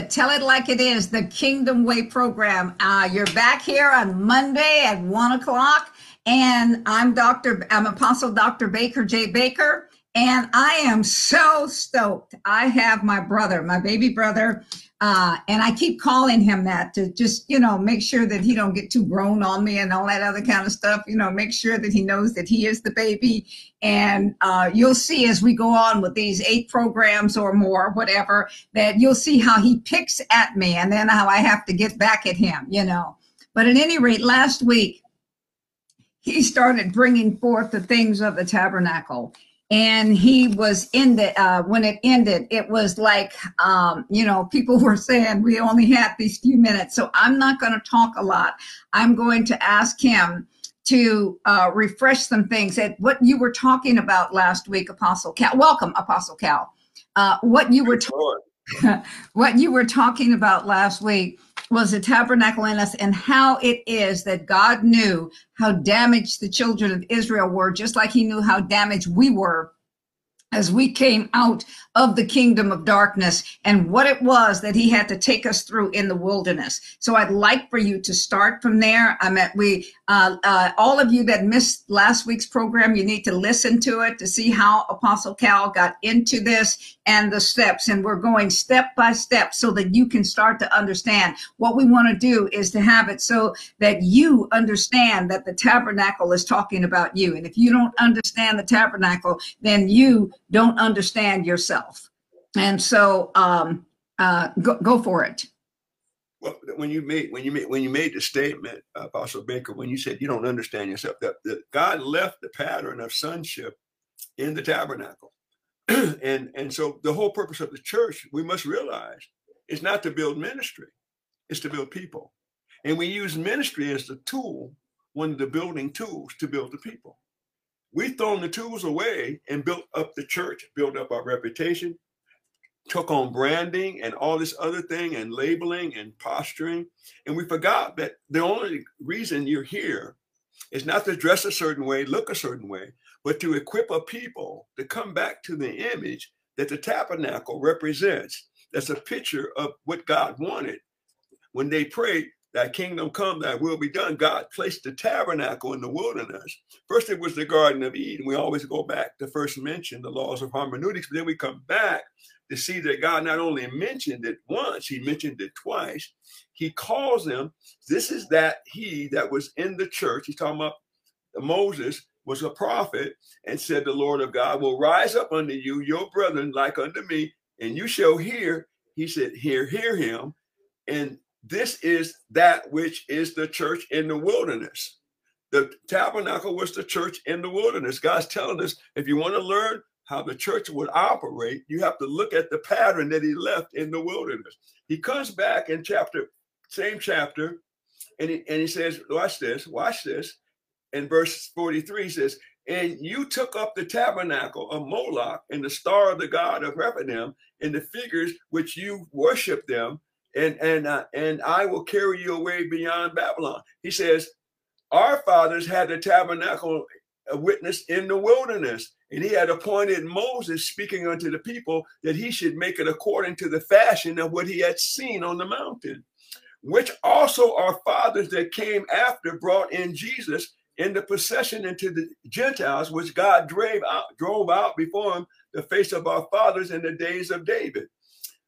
the Tell It Like It Is, the Kingdom Way program. You're back here on Monday at 1 o'clock, and I'm Apostle Dr. Baker, J. Baker, and I am so stoked. I have my brother, my baby brother, and I keep calling him that to just, you know, make sure that he don't get too grown on me and all that other kind of stuff, you know, make sure that he knows that he is the baby. And you'll see as we go on with these 8 programs or more, whatever, that you'll see how he picks at me and then how I have to get back at him, you know. But at any rate, last week, he started bringing forth the things of the tabernacle. And he was in the, when it ended, it was like, you know, people were saying we only had these few minutes. So I'm not going to talk a lot. I'm going to ask him to refresh some things at what you were talking about last week, Apostle Cal. Welcome, Apostle Cal. What you were talking about last week was the tabernacle in us and how it is that God knew how damaged the children of Israel were, just like he knew how damaged we were as we came out of the kingdom of darkness, and what it was that he had to take us through in the wilderness. So I'd like for you to start from there. All of you that missed last week's program, you need to listen to it to see how Apostle Cal got into this and the steps. And we're going step by step so that you can start to understand. What we want to do is to have it so that you understand that the tabernacle is talking about you. And if you don't understand the tabernacle, then you don't understand yourself. And so go for it. Well, when you made the statement, Apostle Baker, when you said you don't understand yourself, that God left the pattern of sonship in the tabernacle. and so the whole purpose of the church, we must realize, is not to build ministry, it's to build people. And we use ministry as the tool, one of the building tools, to build the people. We've thrown the tools away and built up the church, built up our reputation, took on branding and all this other thing and labeling and posturing. And we forgot that the only reason you're here is not to dress a certain way, look a certain way, but to equip a people to come back to the image that the tabernacle represents. That's a picture of what God wanted. When they prayed, "Thy kingdom come, thy will be done," God placed the tabernacle in the wilderness. First, it was the Garden of Eden. We always go back to first mention the laws of hermeneutics, but then we come back to see that God not only mentioned it once, he mentioned it twice. He calls them. This is that he that was in the church. He's talking about Moses was a prophet and said, "The Lord of God will rise up unto you, your brethren, like unto me, and you shall hear." He said, hear him. And this is that which is the church in the wilderness. The tabernacle was the church in the wilderness. God's telling us, if you want to learn how the church would operate, you have to look at the pattern that he left in the wilderness. He comes back in same chapter, and he says, watch this. In verse 43, he says, "And you took up the tabernacle of Moloch and the star of the god of Rephaim and the figures which you worship them. And I will carry you away beyond Babylon." He says, our fathers had the tabernacle of witness in the wilderness, and he had appointed Moses, speaking unto the people, that he should make it according to the fashion of what he had seen on the mountain, which also our fathers that came after brought in Jesus in the procession into the Gentiles, which God drove out before him the face of our fathers in the days of David.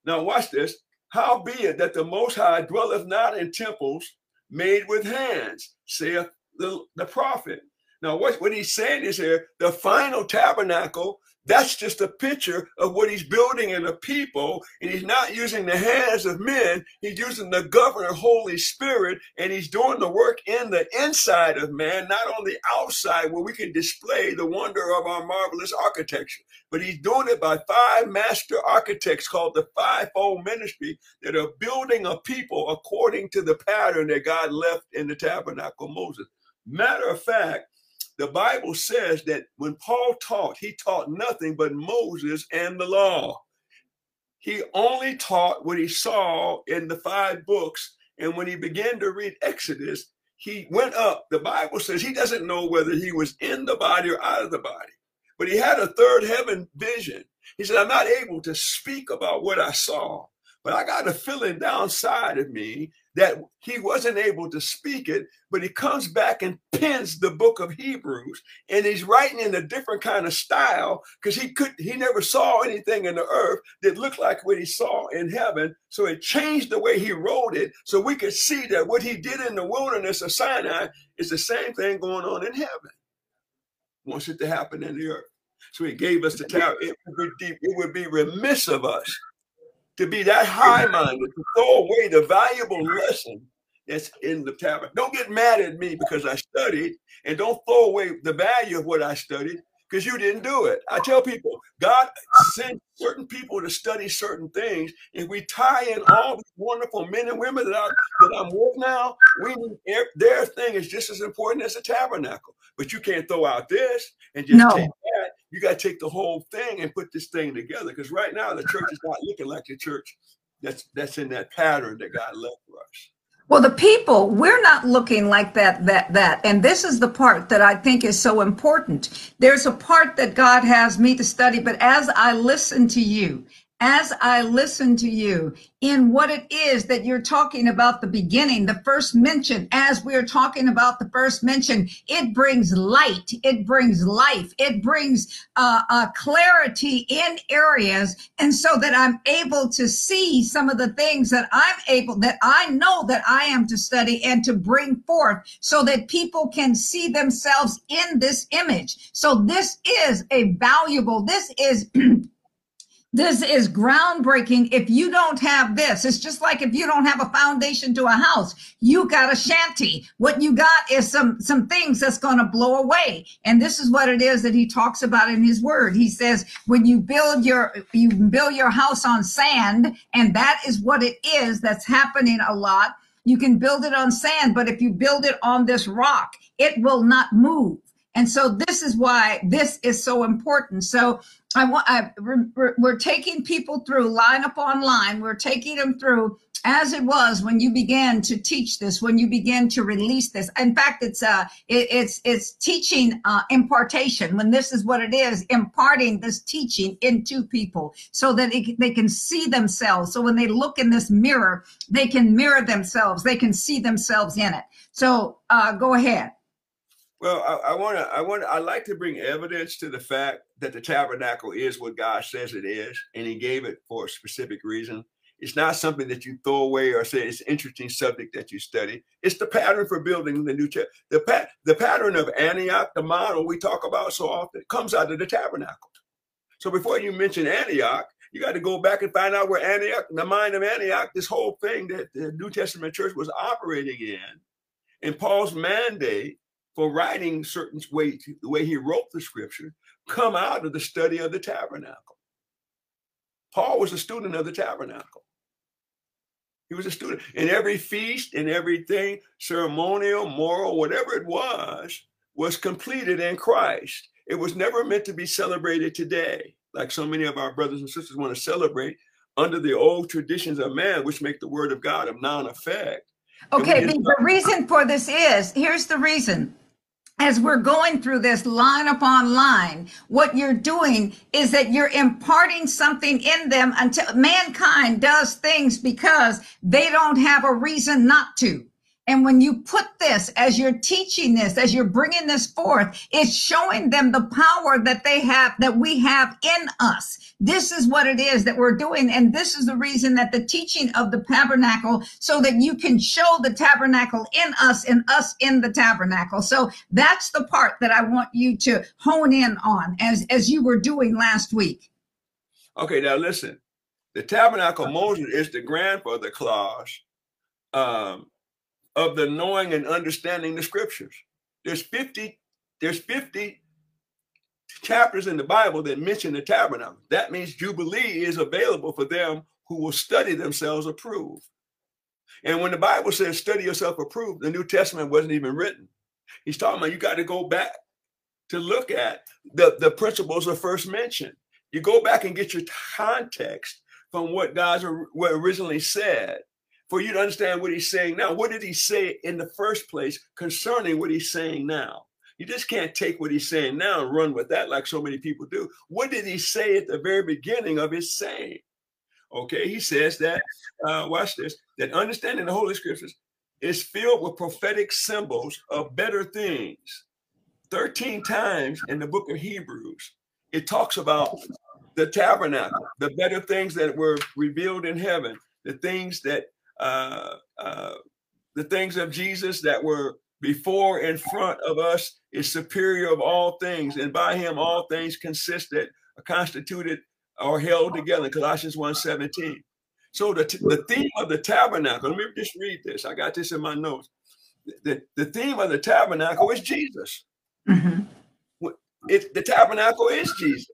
Now watch this. "Howbeit that the Most High dwelleth not in temples made with hands, saith the prophet." Now, what he's saying is here, the final tabernacle, that's just a picture of what he's building in a people. And he's not using the hands of men. He's using the governor, Holy Spirit, and he's doing the work in the inside of man, not on the outside where we can display the wonder of our marvelous architecture. But he's doing it by 5 master architects called the fivefold ministry that are building a people according to the pattern that God left in the tabernacle of Moses. Matter of fact, the Bible says that when Paul taught, he taught nothing but Moses and the law. He only taught what he saw in the 5 books. And when he began to read Exodus, he went up. The Bible says he doesn't know whether he was in the body or out of the body, but he had a third heaven vision. He said, "I'm not able to speak about what I saw, But I got a feeling downside of me that he wasn't able to speak it, but he comes back and pens the book of Hebrews, and he's writing in a different kind of style because he never saw anything in the earth that looked like what he saw in heaven. So it changed the way he wrote it, so we could see that what he did in the wilderness of Sinai is the same thing going on in heaven. Wants it to happen in the earth. So he gave us the tower. It would be remiss of us to be that high-minded, to throw away the valuable lesson that's in the tabernacle. Don't get mad at me because I studied, and don't throw away the value of what I studied because you didn't do it. I tell people, God sent certain people to study certain things, and we tie in all these wonderful men and women that I'm with now. Their thing is just as important as the tabernacle. But you can't throw out this and just take that. You got to take the whole thing and put this thing together, because right now the church is not looking like the church that's in that pattern that God left for us. Well, the people, we're not looking like that. And this is the part that I think is so important. There's a part that God has me to study, but as I listen to you in what it is that you're talking about, the beginning, the first mention, as we're talking about the first mention, it brings light, it brings life, it brings clarity in areas. And so that I'm able to see some of the things that I know that I am to study and to bring forth, so that people can see themselves in this image. So this is groundbreaking. If you don't have this, it's just like if you don't have a foundation to a house, you got a shanty. What you got is some things that's going to blow away. And this is what it is that he talks about in his word. He says, when you build your house on sand, and that is what it is that's happening a lot. You can build it on sand, but if you build it on this rock, it will not move. And so this is why this is so important. So we're taking people through line upon line. We're taking them through as it was when you began to teach this, when you began to release this. In fact, it's teaching impartation. When this is what it is, imparting this teaching into people so that they can see themselves. So when they look in this mirror, they can mirror themselves. They can see themselves in it. So go ahead. Well, I like to bring evidence to the fact that the tabernacle is what God says it is, and he gave it for a specific reason. It's not something that you throw away or say it's an interesting subject that you study. It's the pattern for building the new tabernacle. The pattern of Antioch, the model we talk about so often, comes out of the tabernacle. So before you mention Antioch, you got to go back and find out where Antioch, in the mind of Antioch, this whole thing that the New Testament church was operating in, and Paul's mandate for writing certain ways, the way he wrote the scripture, come out of the study of the tabernacle. Paul was a student of the tabernacle. He was a student. In every feast, in everything, ceremonial, moral, whatever it was completed in Christ. It was never meant to be celebrated today, like so many of our brothers and sisters want to celebrate under the old traditions of man, which make the word of God of none effect. Okay, the reason for this is, here's the reason. As we're going through this line upon line, what you're doing is that you're imparting something in them until mankind does things because they don't have a reason not to. And when you put this, as you're teaching this, as you're bringing this forth, it's showing them the power that they have, that we have in us. This is what it is that we're doing. And this is the reason that the teaching of the tabernacle, so that you can show the tabernacle in us and us in the tabernacle. So that's the part that I want you to hone in on as you were doing last week. Okay, now listen, the tabernacle Moses is the grandfather clause of the knowing and understanding the scriptures. There's 50 chapters in the Bible that mention the tabernacle. That means Jubilee is available for them who will study themselves approved. And when the Bible says study yourself approved, the New Testament wasn't even written. He's talking about you got to go back to look at the principles of first mention. You go back and get your context from what God's originally said, for you to understand what he's saying now. What did he say in the first place concerning what he's saying now? You just can't take what he's saying now and run with that like so many people do. What did he say at the very beginning of his saying? Okay, he says that, watch this, that understanding the Holy Scriptures is filled with prophetic symbols of better things. 13 times in the book of Hebrews, it talks about the tabernacle, the better things that were revealed in heaven, the things that, the things of Jesus that were before in front of us is superior of all things. And by him, all things consisted, constituted, or held together, Colossians 1:17. So the theme of the tabernacle, let me just read this. I got this in my notes. The theme of the tabernacle is Jesus. Mm-hmm. The tabernacle is Jesus.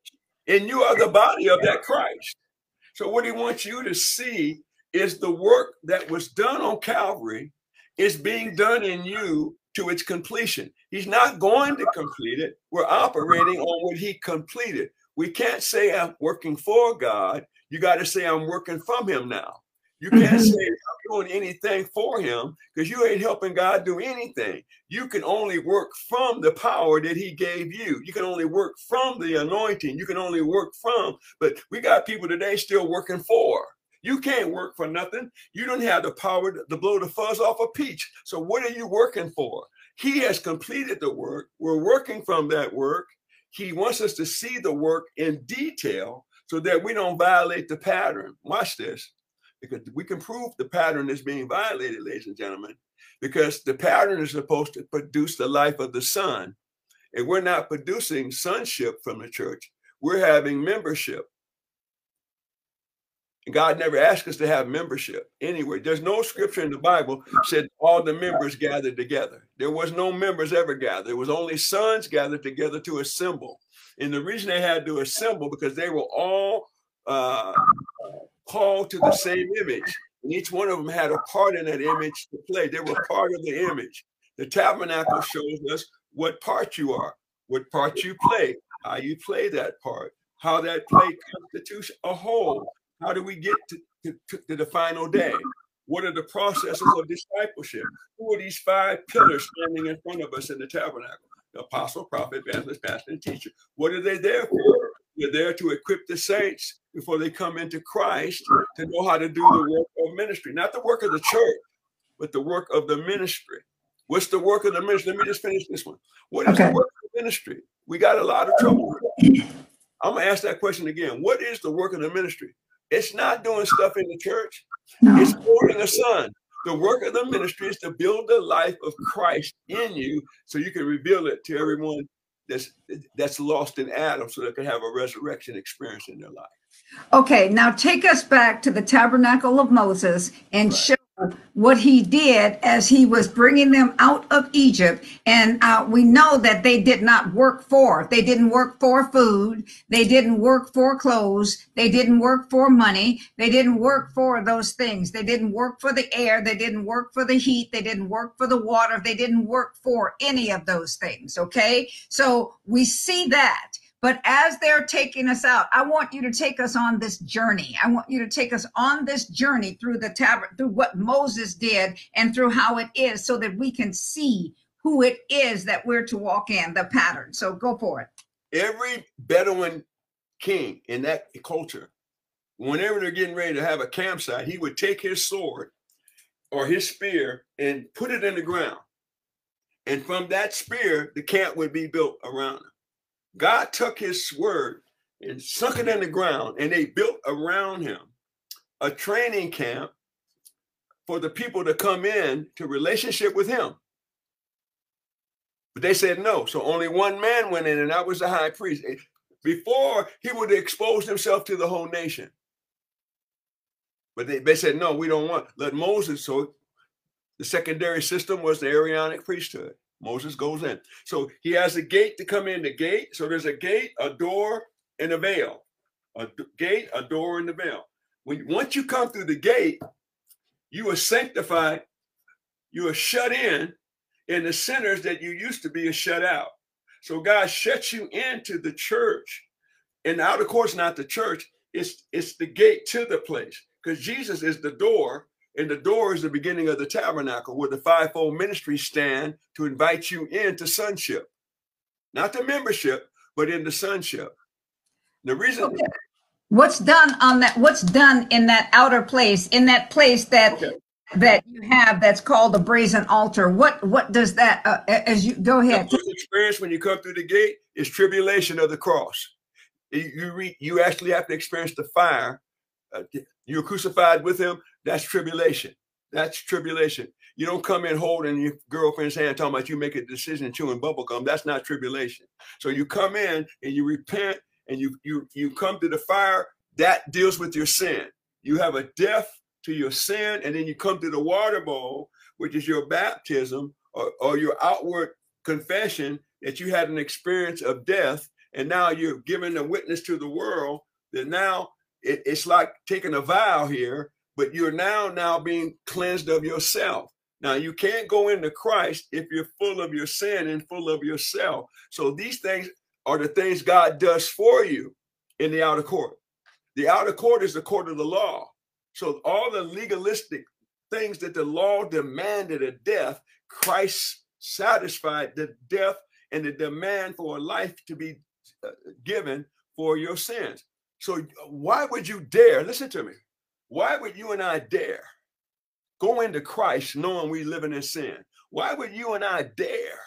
And you are the body of that Christ. So what he wants you to see is the work that was done on Calvary is being done in you to its completion. He's not going to complete it. We're operating on what he completed. We can't say I'm working for God. You got to say I'm working from him now. You can't say I'm doing anything for him, because you ain't helping God do anything. You can only work from the power that he gave you. You can only work from the anointing. You can only work from, but we got people today still working for. You can't work for nothing. You don't have the power to blow the fuzz off a peach. So what are you working for? He has completed the work. We're working from that work. He wants us to see the work in detail so that we don't violate the pattern. Watch this, because we can prove the pattern is being violated, ladies and gentlemen, because the pattern is supposed to produce the life of the son. And we're not producing sonship from the church. We're having membership. And God never asked us to have membership. Anyway, there's no scripture in the Bible said all the members gathered together. There was no members ever gathered. It was only sons gathered together to assemble. And the reason they had to assemble because they were all called to the same image. And each one of them had a part in that image to play. They were part of the image. The tabernacle shows us what part you are, what part you play, how you play that part, how that play constitutes a whole. How do we get to the final day? What are the processes of discipleship? Who are these five pillars standing in front of us in the tabernacle? The apostle, prophet, evangelist, pastor, and teacher. What are they there for? They're there to equip the saints before they come into Christ to know how to do the work of ministry. Not the work of the church, but the work of the ministry. What's the work of the ministry? Let me just finish this one. What is the work of the ministry? We got a lot of trouble with it. I'm going to ask that question again. What is the work of the ministry? It's not doing stuff in the church. No. It's building a son. The work of the ministry is to build the life of Christ in you so you can reveal it to everyone that's lost in Adam so they can have a resurrection experience in their life. Okay, now take us back to the tabernacle of Moses and show what he did as he was bringing them out of Egypt. And we know that they did not work for it. They didn't work for food. They didn't work for clothes. They didn't work for money. They didn't work for those things. They didn't work for the air. They didn't work for the heat. They didn't work for the water. They didn't work for any of those things. Okay. So we see that. But as they're taking us out, I want you to take us on this journey. I want you to take us on this journey through the tabernacle, through what Moses did and through how it is so that we can see who it is that we're to walk in, the pattern. So go for it. Every Bedouin king in that culture, whenever they're getting ready to have a campsite, he would take his sword or his spear and put it in the ground. And from that spear, the camp would be built around him. God took his word and sunk it in the ground, and they built around him a training camp for the people to come in to relationship with him. But they said no. So only one man went in, and that was the high priest. Before, he would expose himself to the whole nation. But they said, no, we don't want, let Moses. So the secondary system was the Aaronic priesthood. Moses goes in. So he has a gate to come in the gate. So there's a gate, a door, and a veil. A gate, a door, and a veil. Once you come through the gate, you are sanctified. You are shut in, and the sinners that you used to be are shut out. So God shuts you into the church. And the outer court's not the church. It's the gate to the place. Because Jesus is the door. And the door is the beginning of the tabernacle where the fivefold ministries stand to invite you into sonship. Not the membership, but into sonship. The reason What's done on that? What's done in that outer place? In that place that that you have, that's called the brazen altar. What does that? As you go ahead. The experience when you come through the gate is tribulation of the cross. You actually have to experience the fire. You're crucified with him. That's tribulation. That's tribulation. You don't come in holding your girlfriend's hand talking about you make a decision chewing bubble gum. That's not tribulation. So you come in and you repent and you come to the fire that deals with your sin. You have a death to your sin, and then you come to the water bowl, which is your baptism or your outward confession that you had an experience of death, and now you're giving a witness to the world that now it's like taking a vow here, but you're now being cleansed of yourself. Now, you can't go into Christ if you're full of your sin and full of yourself. So these things are the things God does for you in the outer court. The outer court is the court of the law. So all the legalistic things that the law demanded of death, Christ satisfied the death and the demand for a life to be given for your sins. So why would you dare, listen to me, why would you and I dare go into Christ knowing we're living in sin? Why would you and I dare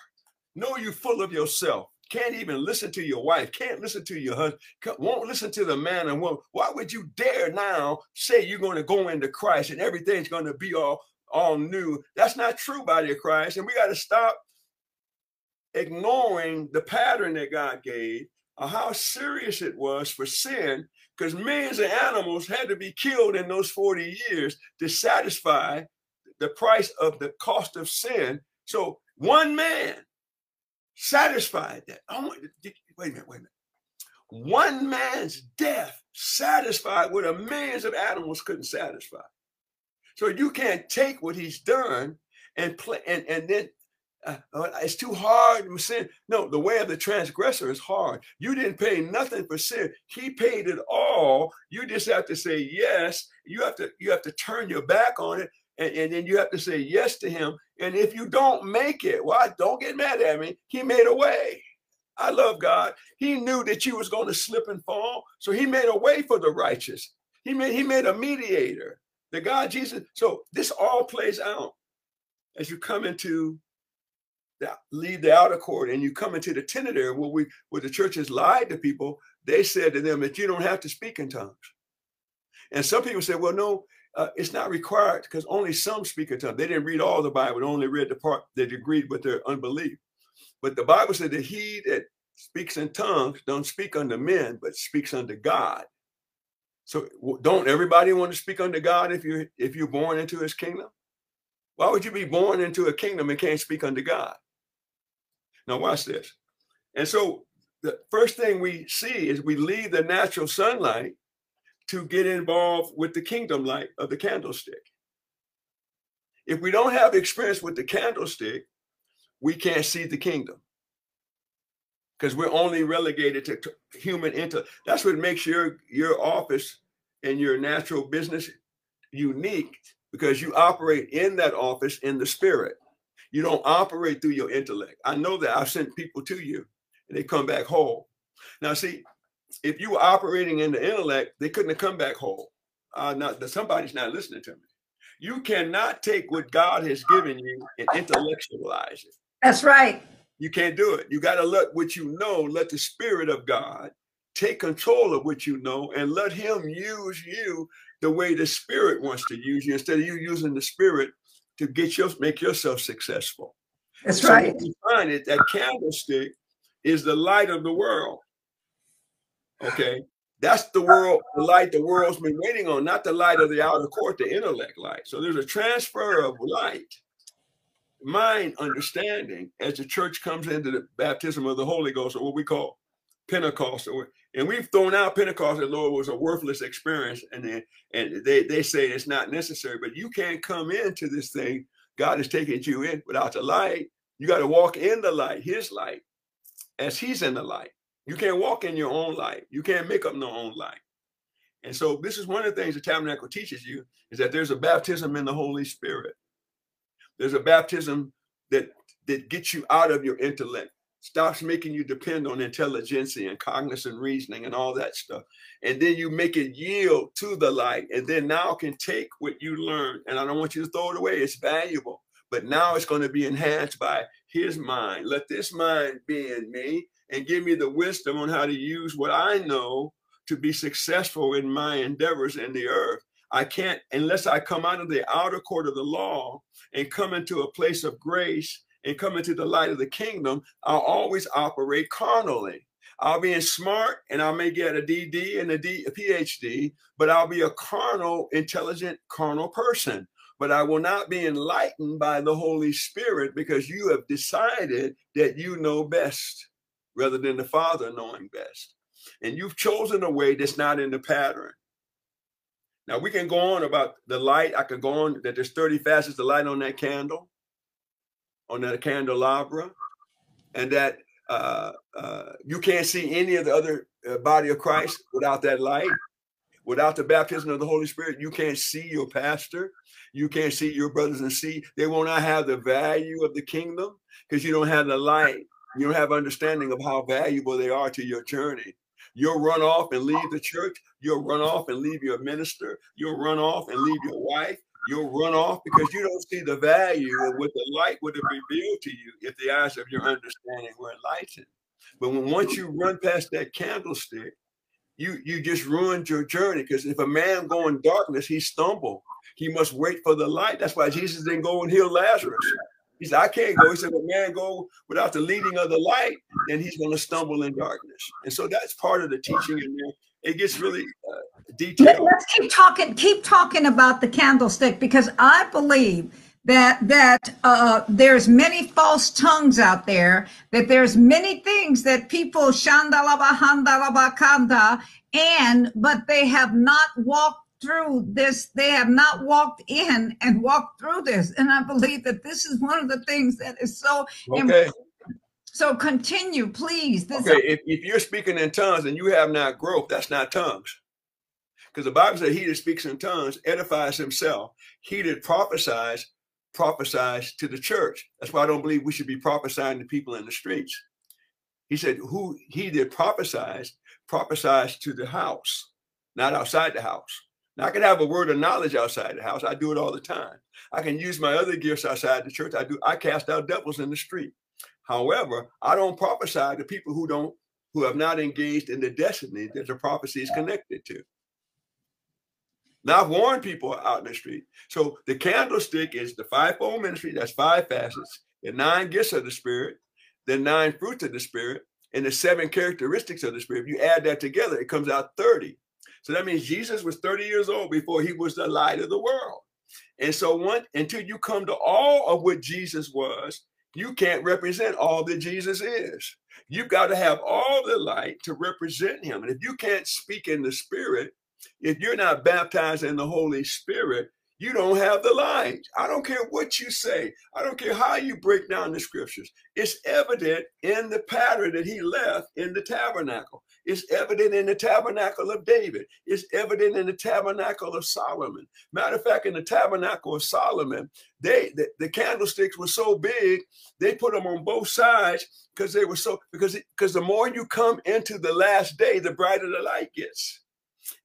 know you're full of yourself? Can't even listen to your wife, can't listen to your husband, won't listen to the man and woman. Why would you dare now say you're going to go into Christ and everything's going to be all new? That's not true, body of Christ. And we got to stop ignoring the pattern that God gave of how serious it was for sin, because millions of animals had to be killed in those 40 years to satisfy the price of the cost of sin. So one man satisfied that. Wait a minute. One man's death satisfied what millions of animals couldn't satisfy. So you can't take what he's done and play, and then it's too hard. Sin. No, the way of the transgressor is hard. You didn't pay nothing for sin. He paid it all. You just have to say yes. You have to turn your back on it. And then you have to say yes to him. And if you don't make it, well, don't get mad at me. He made a way. I love God. He knew that you was going to slip and fall. So he made a way for the righteous. He made a mediator. The God, Jesus. So this all plays out as you come into leave the outer court and you come into the tenant area where the church has lied to people. They said to them that you don't have to speak in tongues. And some people said, well, no, it's not required because only some speak in tongues. They didn't read all the Bible. They only read the part that agreed with their unbelief. But the Bible said that he that speaks in tongues don't speak unto men, but speaks unto God. So don't everybody want to speak unto God if you're born into his kingdom? Why would you be born into a kingdom and can't speak unto God? Now watch this. And so the first thing we see is we leave the natural sunlight to get involved with the kingdom light of the candlestick. If we don't have experience with the candlestick, we can't see the kingdom because we're only relegated to human intellect. That's what makes your office and your natural business unique, because you operate in that office in the spirit. You don't operate through your intellect. I know that. I've sent people to you and they come back whole. Now, see, if you were operating in the intellect, they couldn't have come back whole. Somebody's not listening to me. You cannot take what God has given you and intellectualize it. That's right. You can't do it. You got to let what you know, let the Spirit of God take control of what you know and let him use you the way the Spirit wants to use you instead of you using the Spirit to make yourself successful. That's so right. You find it that candlestick is the light of the world. Okay, that's the world, the light the world's been waiting on, not the light of the outer court, the intellect light. So there's a transfer of light, mind understanding, as the church comes into the baptism of the Holy Ghost, or what we call Pentecost. And we've thrown out Pentecost, and Lord, it was a worthless experience. And they say it's not necessary, but you can't come into this thing God is taking you in without the light. You got to walk in the light, his light, as he's in the light. You can't walk in your own light. You can't make up no own light. And so this is one of the things the tabernacle teaches you, is that there's a baptism in the Holy Spirit. There's a baptism that gets you out of your intellect. stops making you depend on intelligentsia and cognizant reasoning and all that stuff. And then you make it yield to the light, and then now can take what you learn. And I don't want you to throw it away. It's valuable. But now it's going to be enhanced by his mind. Let this mind be in me and give me the wisdom on how to use what I know to be successful in my endeavors in the earth. I can't, unless I come out of the outer court of the law and come into a place of grace and come into the light of the kingdom, I'll always operate carnally. I'll be in smart, and I may get a DD and a PhD, but I'll be a carnal, intelligent, carnal person. But I will not be enlightened by the Holy Spirit, because you have decided that you know best rather than the Father knowing best. And you've chosen a way that's not in the pattern. Now, we can go on about the light. I can go on that there's 30 facets of light on that candle, on that candelabra, and that you can't see any of the other body of Christ without that light. Without the baptism of the Holy Spirit, you can't see your pastor. You can't see your brothers and see. They will not have the value of the kingdom because you don't have the light. You don't have understanding of how valuable they are to your journey. You'll run off and leave the church. You'll run off and leave your minister. You'll run off and leave your wife. You'll run off because you don't see the value of what the light would have revealed to you if the eyes of your understanding were enlightened. But once you run past that candlestick, you just ruined your journey, because if a man go in darkness, he stumble. He must wait for the light. That's why Jesus didn't go and heal Lazarus. He said, I can't go. He said, if a man go without the leading of the light, then he's going to stumble in darkness. And so that's part of the teaching in there. It gets really detailed. Let's keep talking about the candlestick, because I believe that there's many false tongues out there, that there's many things that people shandalaba handalaba kanda, but they have not walked through this. They have not walked in and walked through this. And I believe that this is one of the things that is so important. So continue, please. If you're speaking in tongues and you have not growth, that's not tongues. Because the Bible says he that speaks in tongues edifies himself. He that prophesies to the church. That's why I don't believe we should be prophesying to people in the streets. He said, he that prophesies to the house, not outside the house. Now, I can have a word of knowledge outside the house. I do it all the time. I can use my other gifts outside the church. I cast out devils in the street. However, I don't prophesy to people who have not engaged in the destiny that the prophecy is connected to. Now, I've warned people out in the street. So the candlestick is the fivefold ministry. That's 5 facets. The 9 gifts of the Spirit, the 9 fruits of the Spirit, and the 7 characteristics of the Spirit. If you add that together, it comes out 30. So that means Jesus was 30 years old before he was the light of the world. And so until you come to all of what Jesus was, you can't represent all that Jesus is. You've got to have all the light to represent him. And if you can't speak in the Spirit, if you're not baptized in the Holy Spirit, you don't have the light. I don't care what you say. I don't care how you break down the scriptures. It's evident in the pattern that he left in the tabernacle. It's evident in the tabernacle of David. It's evident in the tabernacle of Solomon. Matter of fact, in the tabernacle of Solomon, the candlesticks were so big, they put them on both sides because the more you come into the last day, the brighter the light gets.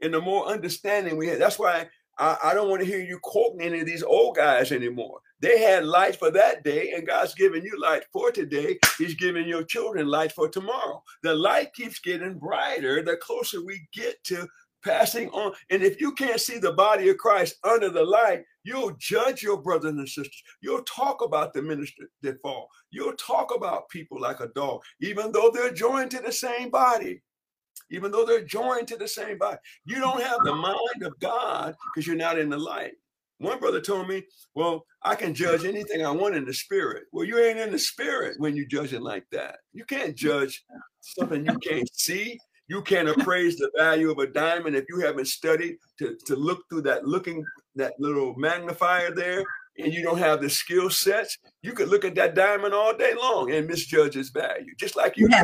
And the more understanding we had. That's why I don't want to hear you quoting any of these old guys anymore. They had light for that day, and God's giving you light for today. He's giving your children light for tomorrow. The light keeps getting brighter the closer we get to passing on. And if you can't see the body of Christ under the light, you'll judge your brothers and sisters. You'll talk about the minister that fall. You'll talk about people like a dog, even though they're joined to the same body. Even though they're joined to the same body. You don't have the mind of God because you're not in the light. One brother told me, well, I can judge anything I want in the Spirit. Well, you ain't in the Spirit when you judge it like that. You can't judge something you can't see. You can't appraise the value of a diamond if you haven't studied to look through that little magnifier there, and you don't have the skill sets. You could look at that diamond all day long and misjudge its value, just like you do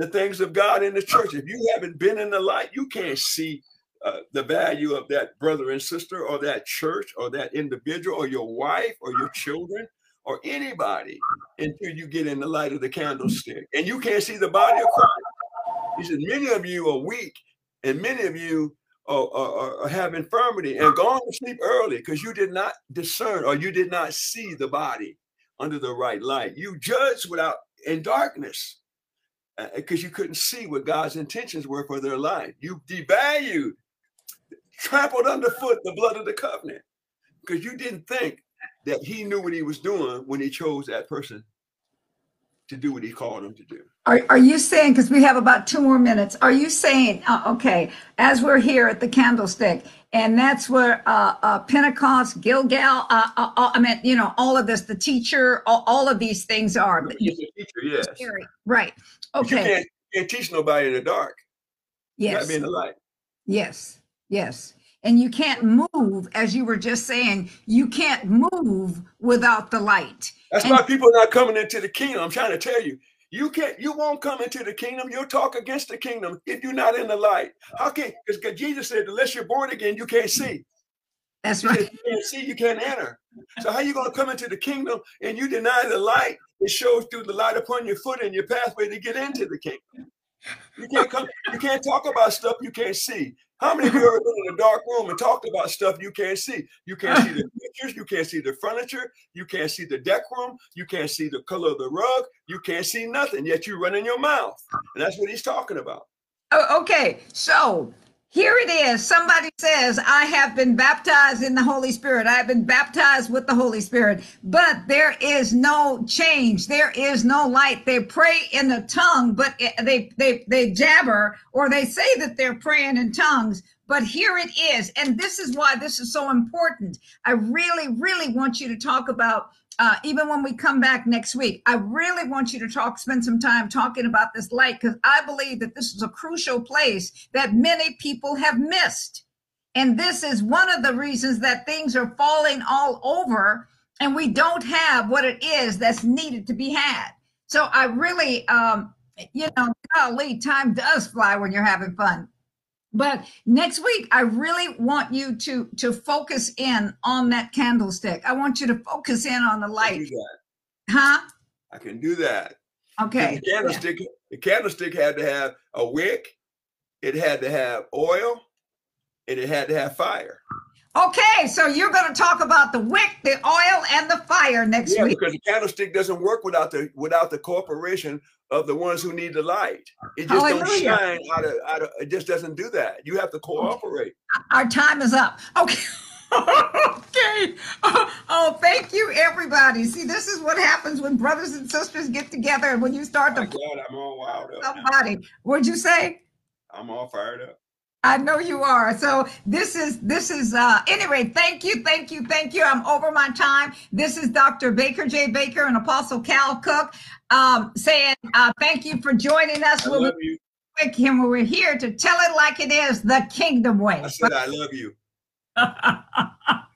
the things of God in the church. If you haven't been in the light, you can't see the value of that brother and sister or that church or that individual or your wife or your children or anybody until you get in the light of the candlestick. And you can't see the body of Christ. He says, many of you are weak and many of you have infirmity and gone to sleep early because you did not discern or you did not see the body under the right light. You judged without in darkness because you couldn't see what God's intentions were for their life. You devalued, trampled underfoot the blood of the covenant because you didn't think that he knew what he was doing when he chose that person to do what he called him to do. Are you saying, because we have about 2 more minutes, are you saying, okay, as we're here at the candlestick, and that's where Pentecost, Gilgal, I mean, you know, all of this, the teacher, all of these things are. But he's a teacher, yes. Scary. Right. Okay. You can't teach nobody in the dark. Yes. You gotta be in the light. Yes. Yes. And you can't move, as you were just saying, you can't move without the light. That's why people are not coming into the kingdom. I'm trying to tell you, you won't come into the kingdom. You'll talk against the kingdom if you're not in the light. How can? Because Jesus said, unless you're born again, you can't see. That's right. Said, you can't see, you can't enter. So how are you going to come into the kingdom and you deny the light? It shows through the light upon your foot and your pathway to get into the kingdom. You can't come. You can't talk about stuff you can't see. How many of you ever been in a dark room and talked about stuff you can't see? You can't see the pictures. You can't see the furniture. You can't see the deck room. You can't see the color of the rug. You can't see nothing, yet you run in your mouth. And that's what he's talking about. Oh, okay, so here it is. Somebody says, I have been baptized in the Holy Spirit. I have been baptized with the Holy Spirit, but there is no change. There is no light. They pray in the tongue, but they jabber, or they say that they're praying in tongues, but here it is. And this is why this is so important. I really, really want you to talk about, even when we come back next week, I really want you to spend some time talking about this light, because I believe that this is a crucial place that many people have missed. And this is one of the reasons that things are falling all over and we don't have what it is that's needed to be had. So I really, you know, golly, time does fly when you're having fun. But next week, I really want you to focus in on that candlestick. I want you to focus in on the light. I can do that. Huh? I can do that. Okay. The candlestick had to have a wick. It had to have oil. And it had to have fire. Okay, so you're going to talk about the wick, the oil, and the fire next week. Yeah, because the candlestick doesn't work without the cooperation of the ones who need the light. It just don't shine out of. It just doesn't do that. You have to cooperate. Our time is up. Okay. Okay. Oh, thank you, everybody. See, this is what happens when brothers and sisters get together, and when you start to. God, I'm all wild up. Somebody, now. What'd you say? I'm all fired up. I know you are. So this is anyway, thank you. I'm over my time. This is Dr. Baker J. Baker and Apostle Cal Cook saying thank you for joining us. I love you. We're here to tell it like it is, the Kingdom Way. I said I love you.